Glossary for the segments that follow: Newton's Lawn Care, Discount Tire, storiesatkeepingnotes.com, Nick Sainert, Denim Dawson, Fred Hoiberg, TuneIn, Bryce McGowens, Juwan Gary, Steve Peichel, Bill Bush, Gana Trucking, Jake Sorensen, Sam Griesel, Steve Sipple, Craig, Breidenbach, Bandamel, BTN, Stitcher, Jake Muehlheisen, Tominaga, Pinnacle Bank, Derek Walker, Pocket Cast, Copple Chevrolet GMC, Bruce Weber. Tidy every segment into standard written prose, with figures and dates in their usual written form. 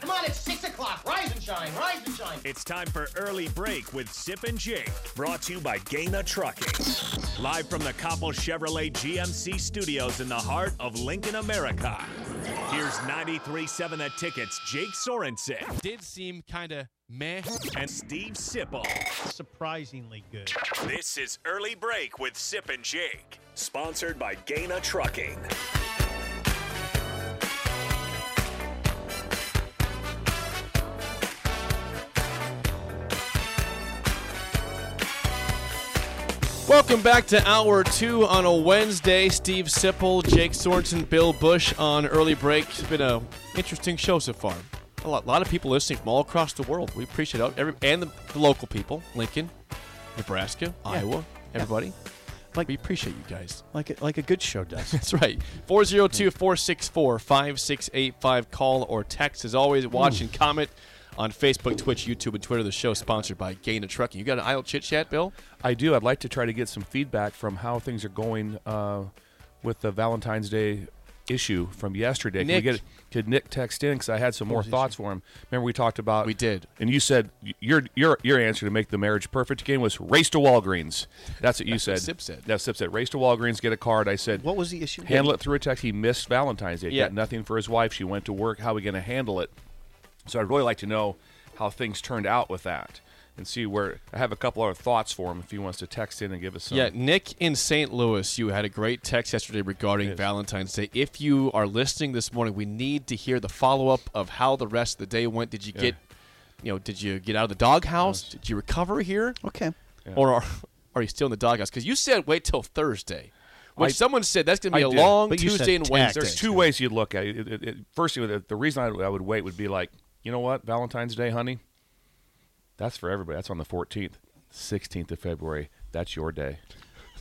Come on, it's 6 o'clock. Rise and shine, rise and shine. It's time for Early Break with Sip and Jake, brought to you by Gana Trucking. Live from the Copple Chevrolet GMC studios in the heart of Lincoln, America. Here's 93.7 The Ticket's Jake Sorensen. Did seem kind of meh. And Steve Sipple. Surprisingly good. This is Early Break with Sip and Jake, sponsored by Gana Trucking. Welcome back to Hour 2 on a Wednesday. Steve Sipple, Jake Sorensen, Bill Bush on Early Break. It's been an interesting show so far. A lot of people listening from all across the world. We appreciate it. And the local people, Lincoln, Nebraska, Iowa, everybody. Yeah. We appreciate you guys. Like a good show does. That's right. 402-464-5685. Call or text. As always, watch and comment on Facebook, Twitch, YouTube, and Twitter. The show is sponsored by Gana Trucking. You got an idle chit-chat, Bill? I do. I'd like to try to get some feedback from how things are going with the Valentine's Day issue from yesterday. Nick. Could Nick text in? Because I had some more thoughts for him. Remember we talked about... We did. And you said your answer to make the marriage perfect again was race to Walgreens. That's what you said. Sip said. That's Sip said. Race to Walgreens, get a card. I said... What was the issue? Handle it through a text. He missed Valentine's Day. Yeah. Got nothing for his wife. She went to work. How are we going to handle it? So I'd really like to know how things turned out with that and see where – I have a couple other thoughts for him if he wants to text in and give us some. Yeah, Nick in St. Louis, you had a great text yesterday regarding Valentine's Day. If you are listening this morning, we need to hear the follow-up of how the rest of the day went. Did you get – did you get out of the doghouse? Did you recover here? Okay. Yeah. Or are you still in the doghouse? Because you said wait till Thursday. Which someone said that's going to be a long Tuesday and Wednesday. There's two ways you'd look at it. First, the reason I would wait would be like, you know what, Valentine's Day, honey, that's for everybody. That's on the 14th, 16th of February. That's your day.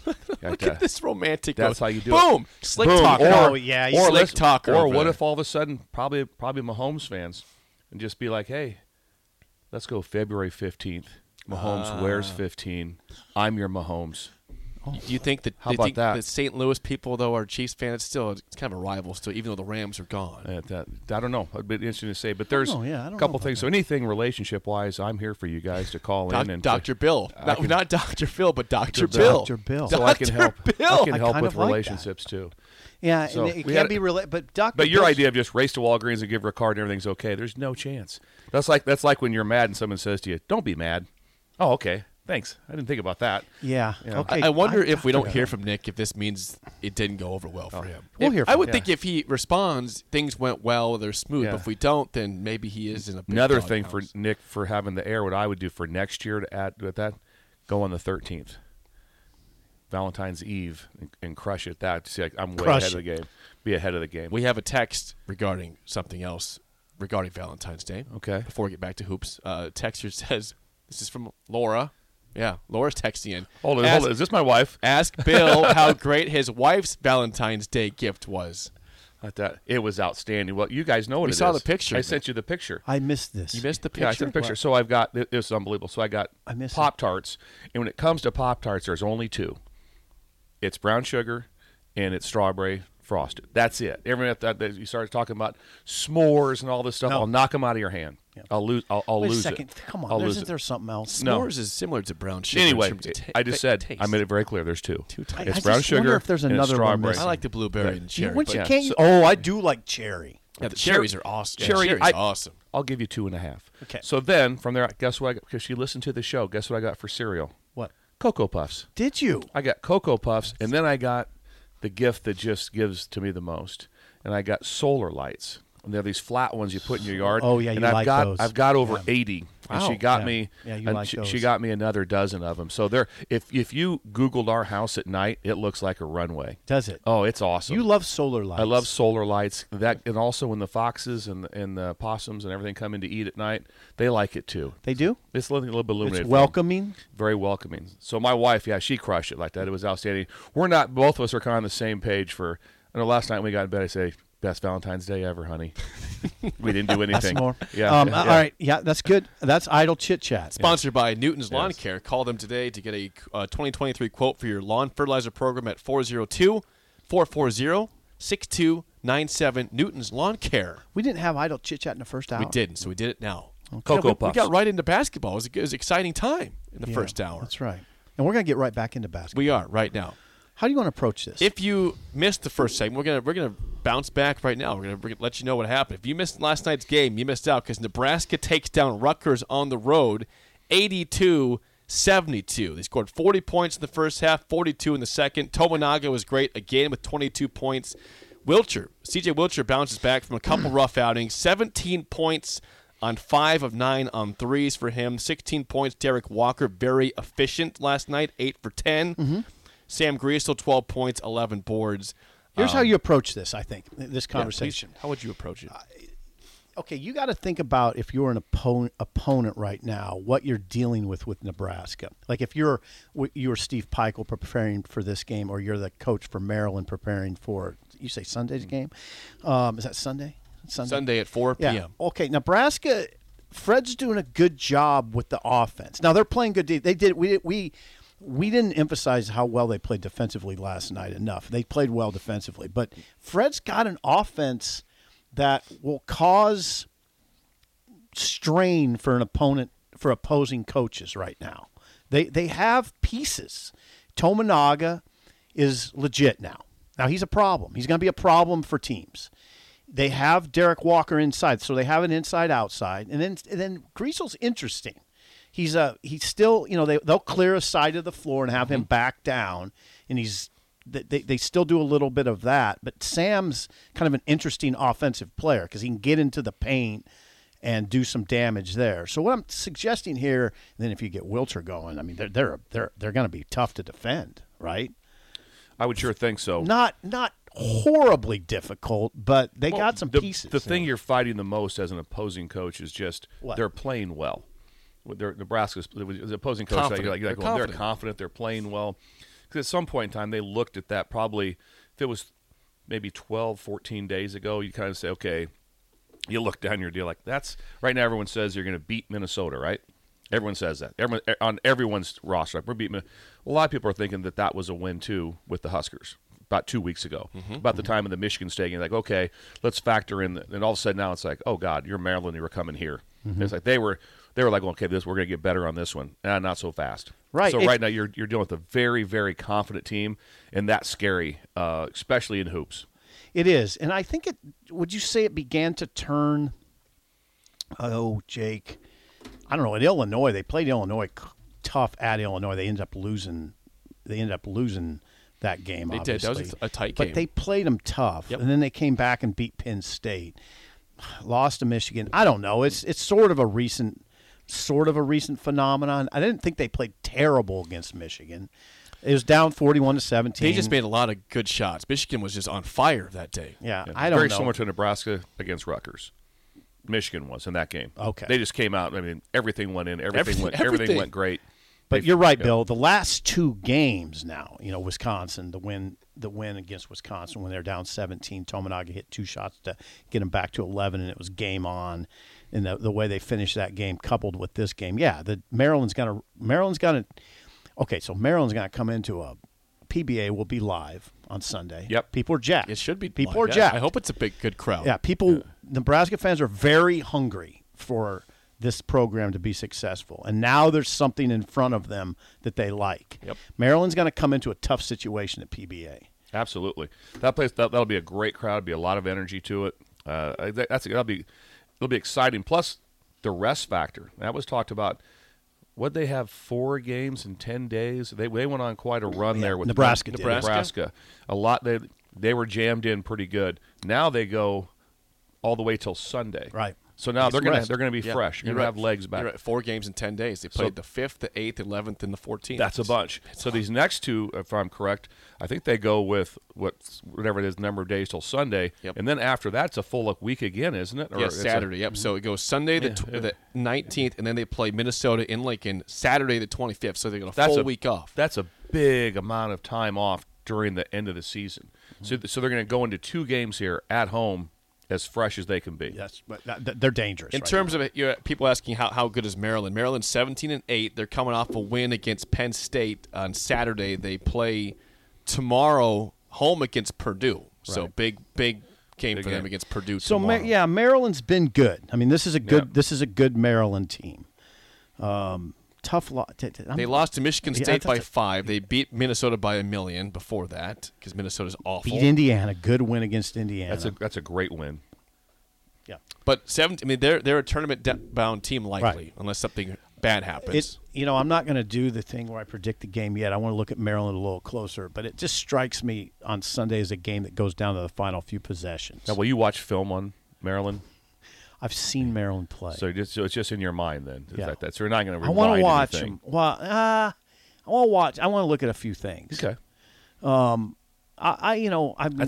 Look at this romantic. That's how you do it. Boom. Slick talker. Slick talker. Or what if all of a sudden, probably Mahomes fans, and just be like, hey, let's go February 15th. Mahomes wears 15. I'm your Mahomes. You think that the St. Louis people, though, are Chiefs fans? It's kind of a rival still, even though the Rams are gone. I don't know. It'd be interesting to say. But there's a couple things. So anything relationship-wise, I'm here for you guys to call in. And Dr. Bill. Not Dr. Phil, but Dr. Bill. Dr. Bill. So I can help with relationships, too. Yeah, so and it can be related. But your idea of just race to Walgreens and give her a card and everything's okay, there's no chance. That's like when you're mad and someone says to you, don't be mad. Oh, okay. Thanks. I didn't think about that. Yeah. Okay. I wonder if we don't hear from Nick if this means it didn't go over well for him. We'll hear from him. I would think if he responds, things went well, they're smooth. Yeah. But if we don't, then maybe he is in a big Another thing house. For Nick for having the air, what I would do for next year to add with that, go on the 13th, Valentine's Eve, and crush it. That see, I'm way ahead of the game. Be ahead of the game. We have a text regarding something else regarding Valentine's Day. Okay. Before we get back to hoops, texter says, this is from Laura. Yeah, Laura's texting in. Hold on. Is this my wife? Ask Bill how great his wife's Valentine's Day gift was. I thought it was outstanding. Well, you guys know what it is. We saw the picture. I sent you the picture. I missed this. You missed the picture? Yeah, I sent the picture. What? So I've got – this is unbelievable. So I got Pop-Tarts. And when it comes to Pop-Tarts, there's only two. It's brown sugar and it's strawberry frosted. That's it. Everyone thought that you started talking about s'mores and all this stuff. No. I'll knock them out of your hand. I'll lose it. Come on, isn't there something else? S'mores is similar to brown sugar. Anyway, I just said taste. I made it very clear. There's two types. It's brown sugar. I wonder if there's another one. I like the blueberry and cherry. I do like cherry. Yeah, the cherries are awesome. Cherry is awesome. I'll give you 2.5. Okay. So then from there, guess what? Because she listened to the show. Guess what I got for cereal? What? Cocoa Puffs. Did you? I got Cocoa Puffs, and then I got the gift that just gives to me the most, and I got solar lights. And they're these flat ones you put in your yard. Oh, yeah, those. I've got over 80. Wow. And she got me. Yeah, those. She got me another dozen of them. So there, if you Googled our house at night, it looks like a runway. Does it? Oh, it's awesome. You love solar lights. I love solar lights. That and also when the foxes and the possums and everything come in to eat at night, they like it too. They do. It's a little bit illuminated. It's welcoming. Very welcoming. So my wife, she crushed it like that. It was outstanding. Both of us are kind of on the same page for I know last night we got in bed, I say, best Valentine's Day ever, honey. We didn't do anything. All right. Yeah, that's good. That's idle chit-chat. Sponsored by Newton's Lawn Care. Call them today to get a 2023 quote for your lawn fertilizer program at 402-440-6297. Newton's Lawn Care. We didn't have idle chit-chat in the first hour. We didn't, so we did it now. Okay. Cocoa Puffs. We got right into basketball. It was an exciting time in the first hour. That's right. And we're going to get right back into basketball. We are right now. How do you want to approach this? If you missed the first segment, we're gonna bounce back right now. We're going to let you know what happened. If you missed last night's game, you missed out because Nebraska takes down Rutgers on the road 82-72. They scored 40 points in the first half, 42 in the second. Tominaga was great again with 22 points. C.J. Wilcher bounces back from a couple rough outings, 17 points on 5 of 9 on threes for him, 16 points. Derek Walker, very efficient last night, 8 for 10. Mm-hmm. Sam Griesel, 12 points, 11 boards. Here's how you approach this, I think, this conversation. Yeah, how would you approach it? Okay, you got to think about if you're an opponent right now, what you're dealing with Nebraska. Like if you're Steve Peichel preparing for this game, or you're the coach for Maryland preparing for, you say Sunday's game? Is that Sunday? Sunday at 4 p.m. Yeah. Okay, Nebraska, Fred's doing a good job with the offense. Now, they're playing good defense. We didn't emphasize how well they played defensively last night enough. They played well defensively. But Fred's got an offense that will cause strain for an opponent, for opposing coaches right now. They have pieces. Tominaga is legit now. Now, he's a problem. He's going to be a problem for teams. They have Derek Walker inside, so they have an inside-outside. And then Griesel's interesting. He's still, they'll clear a side of the floor and have him back down, and they still do a little bit of that. But Sam's kind of an interesting offensive player because he can get into the paint and do some damage there. So what I'm suggesting here, and then if you get Wilcher going, I mean they're going to be tough to defend, right? I would sure think so. Not horribly difficult, but they got some pieces. The thing you're fighting the most as an opposing coach is just they're playing well. Nebraska's the opposing coach, they're confident, they're playing well. Because at some point in time, they looked at that probably, if it was maybe 12, 14 days ago, you kind of say, okay, you look down your deal like that's right now. Everyone says you're going to beat Minnesota, right? Everyone says that. Everyone on everyone's roster, we're beating. A lot of people are thinking that was a win too with the Huskers about 2 weeks ago, about the time of the Michigan State game. Like, okay, let's factor in, and all of a sudden now it's like, oh God, you're Maryland, you were coming here. Mm-hmm. It's like they were like, okay, we're going to get better on this one. Not so fast. Right. So right now you're dealing with a very, very confident team, and that's scary, especially in hoops. It is. And I think would you say it began to turn, I don't know, at Illinois, they played Illinois tough at Illinois. They ended up losing that game, obviously. They did. That was a tight game. But they played them tough, and then they came back and beat Penn State. Lost to Michigan. I don't know. It's sort of a recent phenomenon. I didn't think they played terrible against Michigan. It was down 41-17. They just made a lot of good shots. Michigan was just on fire that day. Yeah. I don't know. Very similar to Nebraska against Rutgers. Michigan was in that game. Okay. They just came out. I mean, everything went in. Everything went great. But you're right, Bill. The last two games now, Wisconsin, the win against Wisconsin when they're down 17, Tominaga hit two shots to get them back to 11, and it was game on. And the way they finished that game, coupled with this game, Maryland's gonna. Okay, so Maryland's gonna come into a PBA will be live on Sunday. Yep, people are jacked. It should be. People are jacked. I hope it's a good crowd. Yeah, Nebraska fans are very hungry for this program to be successful. And now there's something in front of them that they like. Yep. Maryland's going to come into a tough situation at PBA. Absolutely. That place, that'll be a great crowd, be a lot of energy to it. It'll be exciting. Plus, the rest factor. That was talked about. Would they have 4 games in 10 days? They went on quite a run there with Nebraska. Nebraska. A lot. They were jammed in pretty good. Now they go all the way till Sunday. Right. So now they're going to be fresh. You're going to have legs back. You're right. 4 games in 10 days. They played the 5th, the 8th, 11th, and the 14th. That's a bunch. So these next two, if I'm correct, I think they go with whatever it is, number of days till Sunday. Yep. And then after that, it's a full week again, isn't it? Yes, Saturday. So it goes Sunday the 19th, and then they play Minnesota in Lincoln Saturday the 25th. So they got a full week off. That's a big amount of time off during the end of the season. So they're going to go into two games here at home as fresh as they can be. Yes, but they're dangerous. In terms of it, people asking how good is Maryland? Maryland's 17-8. They're coming off a win against Penn State on Saturday. They play tomorrow home against Purdue. So big game for them against Purdue tomorrow. So Maryland's been good. I mean, this is a good Maryland team. Tough loss. They lost to Michigan State by 5. They beat Minnesota by a million before that because Minnesota's awful. Beat Indiana. Good win against Indiana. That's a great win. Yeah, but they're a tournament bound team likely unless something bad happens. I'm not going to do the thing where I predict the game yet. I want to look at Maryland a little closer, but it just strikes me on Sunday as a game that goes down to the final few possessions. Now, will you watch film on Maryland? I've seen Maryland play. So it's just in your mind then. So you're not going to rewind anything. I want to watch them. Well, I want to look at a few things. Okay. That's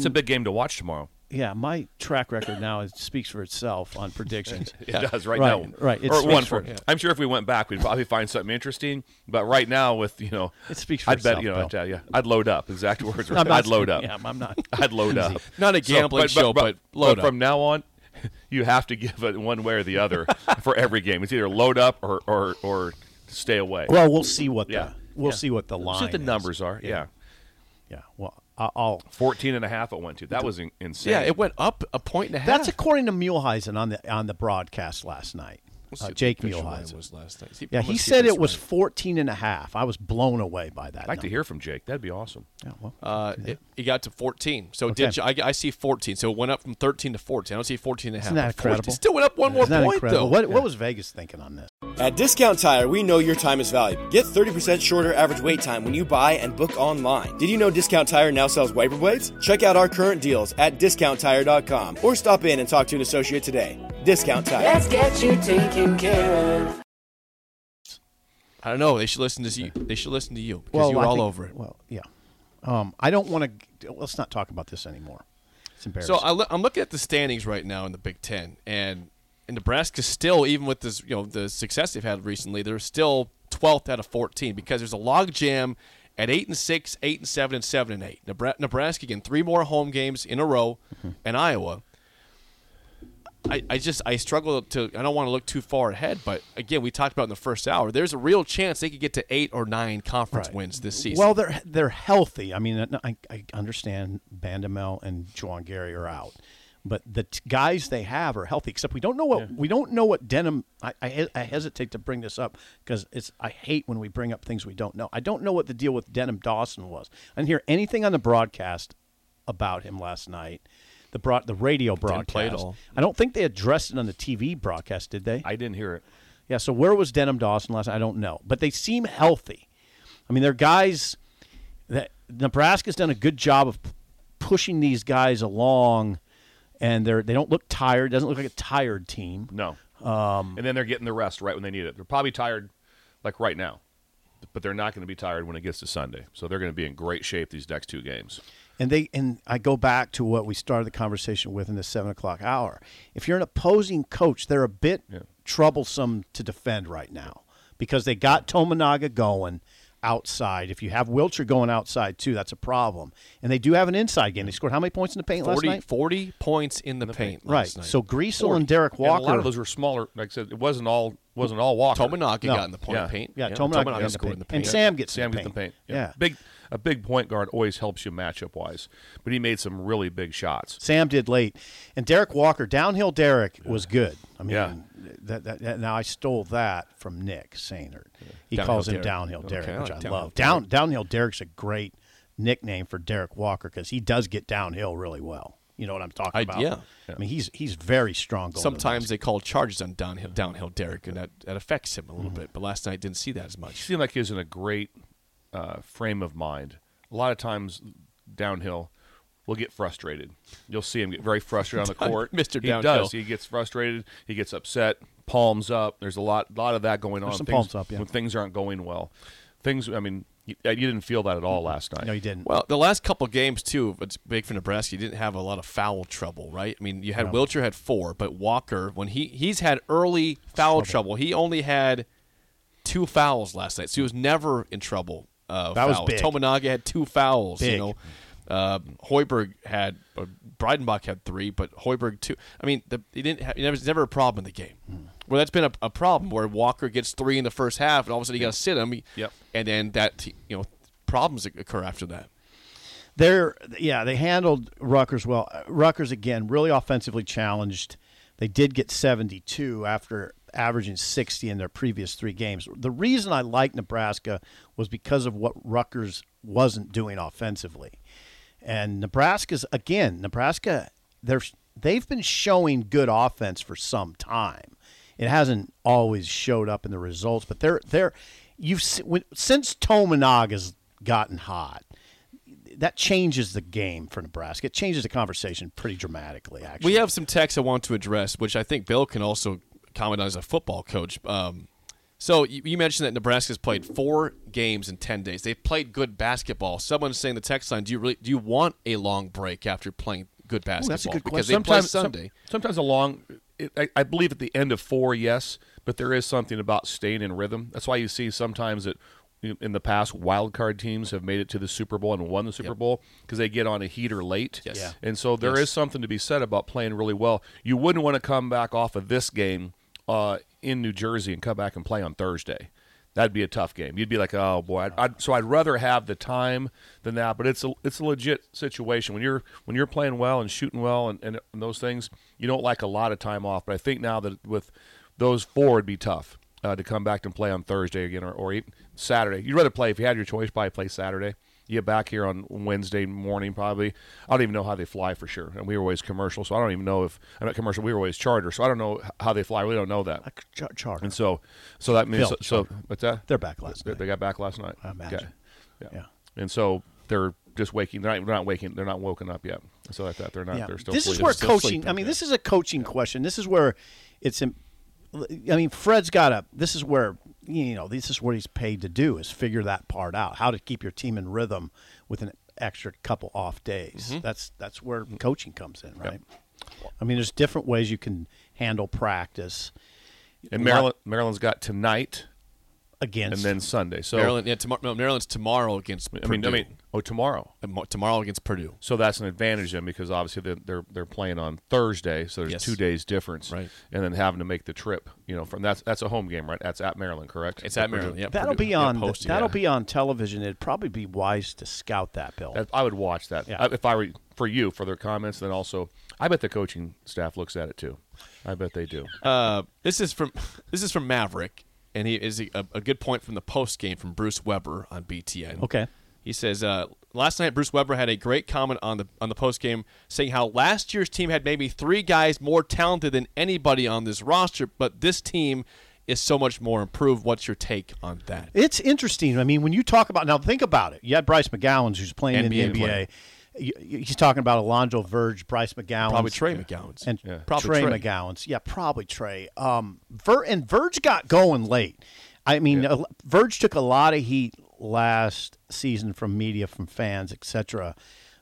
a big game to watch tomorrow. Yeah, my track record now speaks for itself on predictions. It does right now. Right. I'm sure if we went back, we'd probably find something interesting. But right now with, it speaks for itself. I'd load up. Exact words. I'd load up. Yeah, I'm not. I'd load up. Not a gambling show, but load up. From now on, you have to give it one way or the other for every game. It's either load up or stay away. Well, we'll see what the line is. See what the numbers are. Yeah. Yeah. Well, 14.5 it went to. That was insane. Yeah, it went up 1.5. That's according to Muehlheisen on the broadcast last night. Jake Muehlheisen was last night. He said it was 14.5. I was blown away by that. I'd like to hear from Jake. That'd be awesome. Yeah, well, it got to 14. So I see 14. So it went up from 13 to 14. I don't see 14.5. Isn't that incredible? It still went up one more point, incredible? Though. What was Vegas thinking on this? At Discount Tire, we know your time is valuable. Get 30% shorter average wait time when you buy and book online. Did you know Discount Tire now sells wiper blades? Check out our current deals at DiscountTire.com or stop in and talk to an associate today. Discount Tire. Let's get you taken care of. I don't know. They should listen to you. They should listen to you because you were all over it. Well, yeah. I don't want to. Let's not talk about this anymore. It's embarrassing. So I'm looking at the standings right now in the Big Ten, and Nebraska still, even with this, the success they've had recently, they're still 12th out of 14 because there's a logjam at 8-6, 8-7, and 7-8. Nebraska again, 3 more home games in a row, and Iowa. I struggle to. I don't want to look too far ahead, but again, we talked about in the first hour. There's a real chance they could get to 8 or 9 conference wins this season. Well, they're healthy. I mean, I understand Bandamel and Juwan Gary are out, but the guys they have are healthy. Except we don't know what Denim. I hesitate to bring this up because I hate when we bring up things we don't know. I don't know what the deal with Denim Dawson was. I didn't hear anything on the broadcast about him last night. The radio broadcast. I don't think they addressed it on the TV broadcast, did they? I didn't hear it. Yeah, so where was Denim Dawson last night? I don't know. But they seem healthy. I mean, they're guys that Nebraska's done a good job of pushing these guys along, and they don't look tired. It doesn't look like a tired team. No. And then they're getting the rest right when they need it. They're probably tired like right now, but they're not going to be tired when it gets to Sunday. So they're going to be in great shape these next 2 games. And I go back to what we started the conversation with in the 7 o'clock hour. If you're an opposing coach, they're a bit troublesome to defend right now because they got Tominaga going outside. If you have Wilcher going outside, too, that's a problem. And they do have an inside game. They scored how many points in the paint last night? 40 points in the paint last night. So Griesel and Derek Walker. And a lot of those were smaller. Like I said, it wasn't all Walker. Tominaga got in the point paint. Yeah, Tominaga scored in the paint. And Sam gets in the paint. Yeah. A big point guard always helps you matchup-wise, but he made some really big shots. Sam did late. And Derek Walker, downhill Derek, was good. I mean, now I stole that from Nick Sainert. Yeah. He calls him Downhill Derek, which I love. Downhill Derek's a great nickname for Derek Walker because he does get downhill really well. You know what I'm talking about? Yeah. I mean, he's very strong. Sometimes they call charges on downhill Derek, and that affects him a little bit. But last night, I didn't see that as much. He seemed like he was in a great frame of mind. A lot of times downhill will get frustrated. You'll see him get very frustrated on the court. Mr. Downhill. He does. He gets frustrated. He gets upset. Palms up. There's a lot of that going on. Some palms up, when things aren't going well. You didn't feel that at all last night. No, you didn't. Well, the last couple games, too, it's big for Nebraska. You didn't have a lot of foul trouble, right? I mean, you had Wilcher had 4, but Walker, when he's had early foul trouble, he only had 2 fouls last night, so he was never in trouble. That was big. Tominaga had 2 fouls. Big. Hoiberg had Breidenbach had three, but Hoiberg two. I mean, it was never a problem in the game. Mm. Well, that's been a problem where Walker gets three in the first half, and all of a sudden you got to sit him. Yep. And then that problems occur after that. They handled Rutgers well. Rutgers again really offensively challenged. They did get 72 after averaging 60 in their previous three games. The reason I liked Nebraska was because of what Rutgers wasn't doing offensively. And Nebraska, they've been showing good offense for some time. It hasn't always showed up in the results, but since Tominaga's gotten hot, that changes the game for Nebraska. It changes the conversation pretty dramatically, actually. We have some texts I want to address, which I think Bill can also comment on as a football coach. So you mentioned that Nebraska's played 4 games in 10 days. They've played good basketball. Someone's saying the text line, do you want a long break after playing good basketball? That's a good question. Because they play Sunday. Sometimes a long – I believe at the end of 4, yes, but there is something about staying in rhythm. That's why you see sometimes that – in the past, wild card teams have made it to the Super Bowl and won the Super Bowl because they get on a heater late. Yes. Yeah. And so there is something to be said about playing really well. You wouldn't want to come back off of this game in New Jersey and come back and play on Thursday. That'd be a tough game. You'd be like, oh, boy. So I'd rather have the time than that. But it's a legit situation. When you're playing well and shooting well and those things, you don't like a lot of time off. But I think now that with those 4, it'd be tough to come back and play on Thursday again or Saturday. You'd rather play, if you had your choice, probably play Saturday. You get back here on Wednesday morning probably. I don't even know how they fly for sure. And we were always commercial, so I don't even know if – I'm not commercial. We were always charter, so I don't know how they fly. We don't know that. Charter. And so that means – so what's that? They're back last night. They got back last night. I imagine. Okay. Yeah. And so they're just waking. They're not woken up yet. So that's that. They're not. Yeah. They're still sleeping. This is where coaching – I mean, this is a coaching question. This is where it's – I mean, Fred's got a – this is where, this is what he's paid to do, is figure that part out, how to keep your team in rhythm with an extra couple off days. Mm-hmm. That's where coaching comes in, right? Yep. I mean, there's different ways you can handle practice. And Maryland's got tonight against – and then Sunday. So Maryland, Maryland's tomorrow against Purdue. Tomorrow. Tomorrow against Purdue. So that's an advantage then, because obviously they're playing on Thursday, so there's 2 days difference. Right. And then having to make the trip, from that's a home game, right? That's at Maryland, correct? It's at Maryland. Yeah, that'll Purdue. Be on be on television. It'd probably be wise to scout that, Bill. I would watch that. Yeah. If I were for their comments, then also I bet the coaching staff looks at it too. I bet they do. This is from Maverick. And he is a good point from the post game from Bruce Weber on BTN. Okay, he says last night Bruce Weber had a great comment on the post game saying how last year's team had maybe 3 guys more talented than anybody on this roster, but this team is so much more improved. What's your take on that? It's interesting. I mean, when you talk about – now think about it. You had Bryce McGowens, who's playing in the NBA. He's talking about Alonzo Verge, Bryce McGowens. Probably Trey McGowens. And Trey McGowens. Yeah, probably Trey. And Verge got going late. I mean, Verge took a lot of heat last season from media, from fans, etc.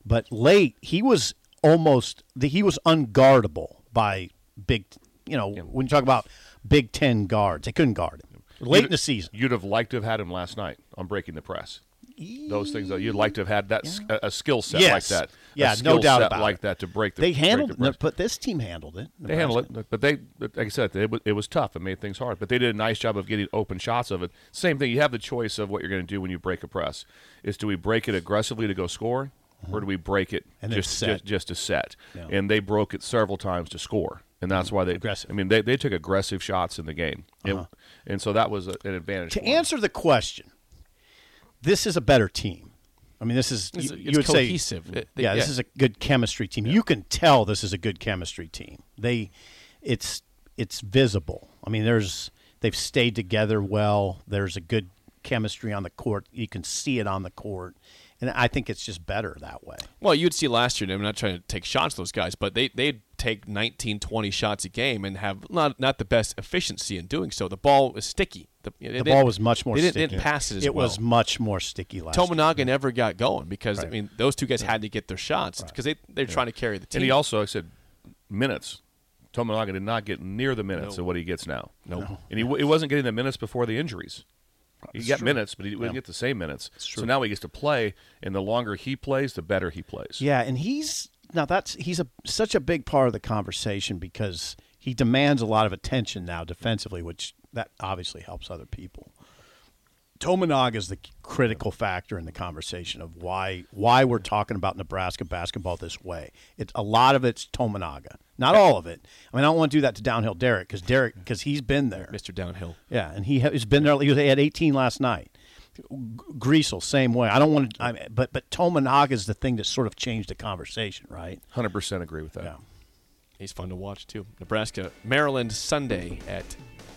But late, he was almost unguardable by big, when you talk about Big Ten guards, they couldn't guard him. Late in the season. You'd have liked to have had him last night on Breaking the Press. Those things, though, you'd like to have had that a skill set like that. Yeah, no doubt about it. Like that to break the – but this team handled it. Nebraska. They handled it, but like I said, it was tough. It made things hard, but they did a nice job of getting open shots of it. Same thing. You have the choice of what you're going to do when you break a press. Is do we break it aggressively to go score, or do we break it and just to set? Yeah. And they broke it several times to score. And that's why they took aggressive shots in the game, and so that was an advantage. To answer the question. This is a better team. I mean, this is – you would say cohesive. This is a good chemistry team. Yeah. You can tell this is a good chemistry team. It's visible. I mean, they've stayed together well. There's a good chemistry on the court. You can see it on the court. And I think it's just better that way. Well, you'd see last year, I'm not trying to take shots at those guys, but they'd take 19, 20 shots a game and have not the best efficiency in doing so. The ball is sticky. The ball was much more sticky. They didn't pass it as well. It was much more sticky last year. Tominaga never got going because, I mean, those two guys had to get their shots because they're trying to carry the team. And he also, I said, minutes. Tominaga did not get near the minutes of what he gets now. No. And he wasn't getting the minutes before the injuries. He got minutes, but he didn't get the same minutes. So now he gets to play, and the longer he plays, the better he plays. Yeah, and he's such a big part of the conversation because he demands a lot of attention now defensively, which that obviously helps other people. Tominaga is the critical factor in the conversation of why we're talking about Nebraska basketball this way. A lot of it's Tominaga. Not all of it. I mean, I don't want to do that to Downhill Derek because he's been there. Mr. Downhill. Yeah, and he's been there. He had 18 last night. Griesel, same way. I don't want to but Tominaga is the thing that sort of changed the conversation, right? 100% agree with that. Yeah. He's fun to watch too. Nebraska, Maryland Sunday at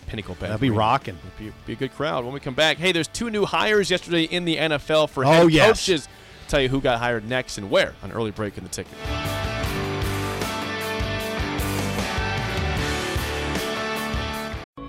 Pinnacle Bank. That'd be rocking. Be a good crowd when we come back. Hey, there's two new hires yesterday in the NFL for head coaches. Tell you who got hired next and where on Early Break in the Ticket.